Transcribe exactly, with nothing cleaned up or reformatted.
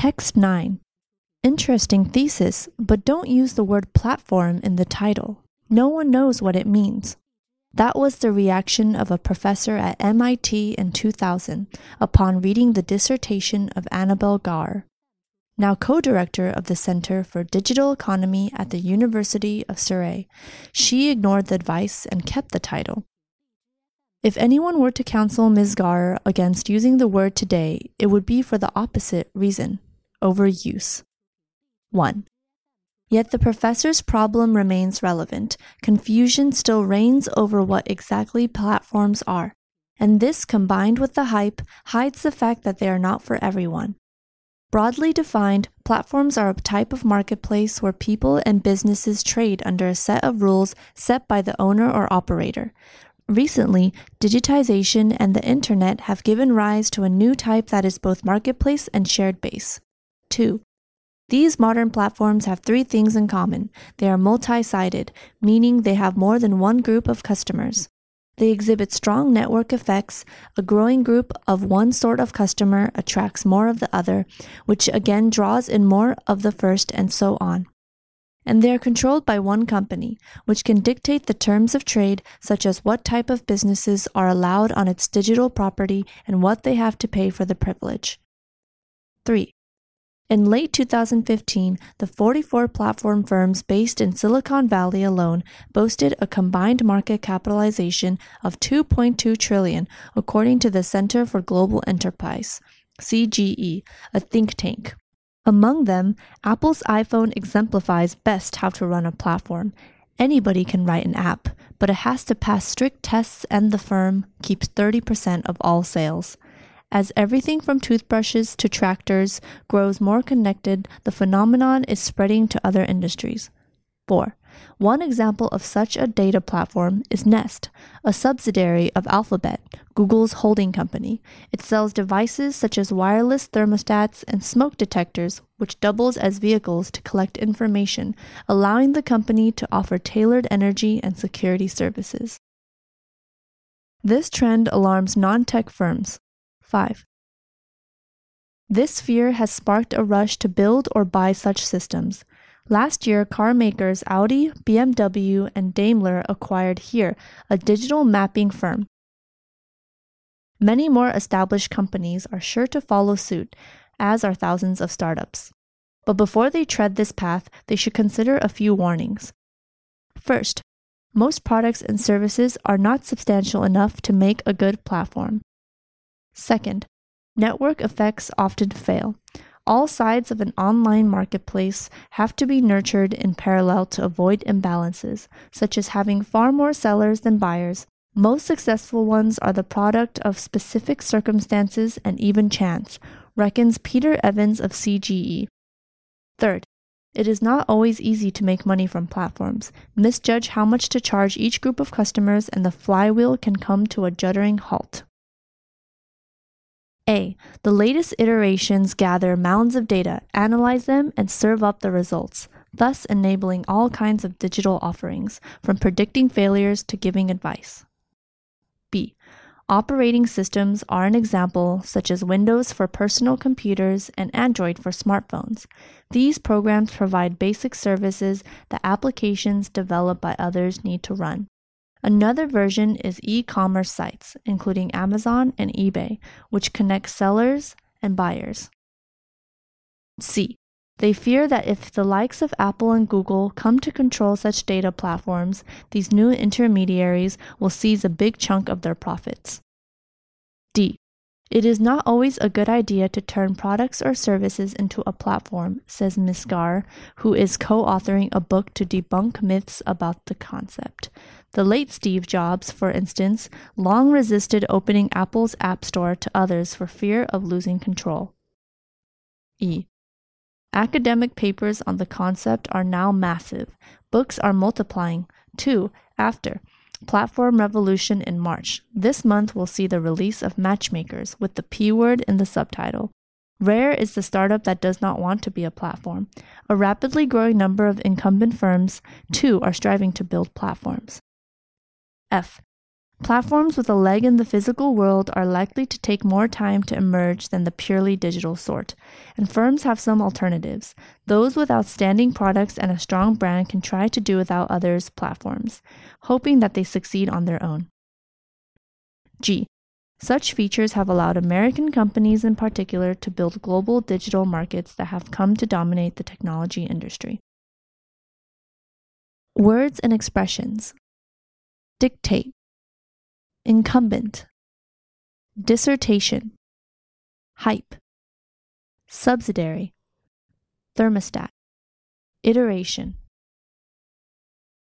Text nine. Interesting thesis, but don't use the word platform in the title. No one knows what it means. That was the reaction of a professor at M I T in two thousand upon reading the dissertation of Annabelle Garr, now co-director of the Center for Digital Economy at the University of Surrey. She ignored the advice and kept the title. If anyone were to counsel Miz Garr against using the word today, it would be for the opposite reason, overuse. one. Yet the professor's problem remains relevant. Confusion still reigns over what exactly platforms are, and this, combined with the hype, hides the fact that they are not for everyone. Broadly defined, platforms are a type of marketplace where people and businesses trade under a set of rules set by the owner or operator. Recently, digitization and the internet have given rise to a new type that is both marketplace and shared base. two. These modern platforms have three things in common. They are multi-sided, meaning they have more than one group of customers. They exhibit strong network effects. A growing group of one sort of customer attracts more of the other, which again draws in more of the first, and so on. And they are controlled by one company, which can dictate the terms of trade, such as what type of businesses are allowed on its digital property and what they have to pay for the privilege. three. In late two thousand fifteen, the forty-four platform firms based in Silicon Valley alone boasted a combined market capitalization of two point two trillion dollars, according to the Center for Global Enterprise, C G E, a think tank. Among them, Apple's iPhone exemplifies best how to run a platform. Anybody can write an app, but it has to pass strict tests, and the firm keeps thirty percent of all sales. As everything from toothbrushes to tractors grows more connected, the phenomenon is spreading to other industries. four. One example of such a data platform is Nest, a subsidiary of Alphabet, Google's holding company. It sells devices such as wireless thermostats and smoke detectors, which doubles as vehicles to collect information, allowing the company to offer tailored energy and security services. This trend alarms non-tech firms. five. This fear has sparked a rush to build or buy such systems. Last year, car makers Audi, B M W, and Daimler acquired HERE, a digital mapping firm. Many more established companies are sure to follow suit, as are thousands of startups. But before they tread this path, they should consider a few warnings. First, most products and services are not substantial enough to make a good platform. Second, network effects often fail. All sides of an online marketplace have to be nurtured in parallel to avoid imbalances, such as having far more sellers than buyers. Most successful ones are the product of specific circumstances and even chance, reckons Peter Evans of C G E. Third, it is not always easy to make money from platforms. Misjudge how much to charge each group of customers, and the flywheel can come to a juddering halt. A. The latest iterations gather mounds of data, analyze them, and serve up the results, thus enabling all kinds of digital offerings, from predicting failures to giving advice. B. Operating systems are an example, such as Windows for personal computers and Android for smartphones. These programs provide basic services that applications developed by others need to run. Another version is e-commerce sites, including Amazon and eBay, which connect sellers and buyers. C. They fear that if the likes of Apple and Google come to control such data platforms, these new intermediaries will seize a big chunk of their profits. D. It is not always a good idea to turn products or services into a platform, says Miz Garr, who is co-authoring a book to debunk myths about the concept. The late Steve Jobs, for instance, long resisted opening Apple's App Store to others for fear of losing control. E. Academic papers on the concept are now massive. Books are multiplying, too, after Platform Revolution in March. This month will see the release of Matchmakers with the P word in the subtitle. Rare is the startup that does not want to be a platform. A rapidly growing number of incumbent firms, too, are striving to build platforms. F. Platforms with a leg in the physical world are likely to take more time to emerge than the purely digital sort, and firms have some alternatives. Those with outstanding products and a strong brand can try to do without others' platforms, hoping that they succeed on their own. G. Such features have allowed American companies in particular to build global digital markets that have come to dominate the technology industry. Words and expressions. Dictate. Incumbent, dissertation, hype, subsidiary, thermostat, iteration,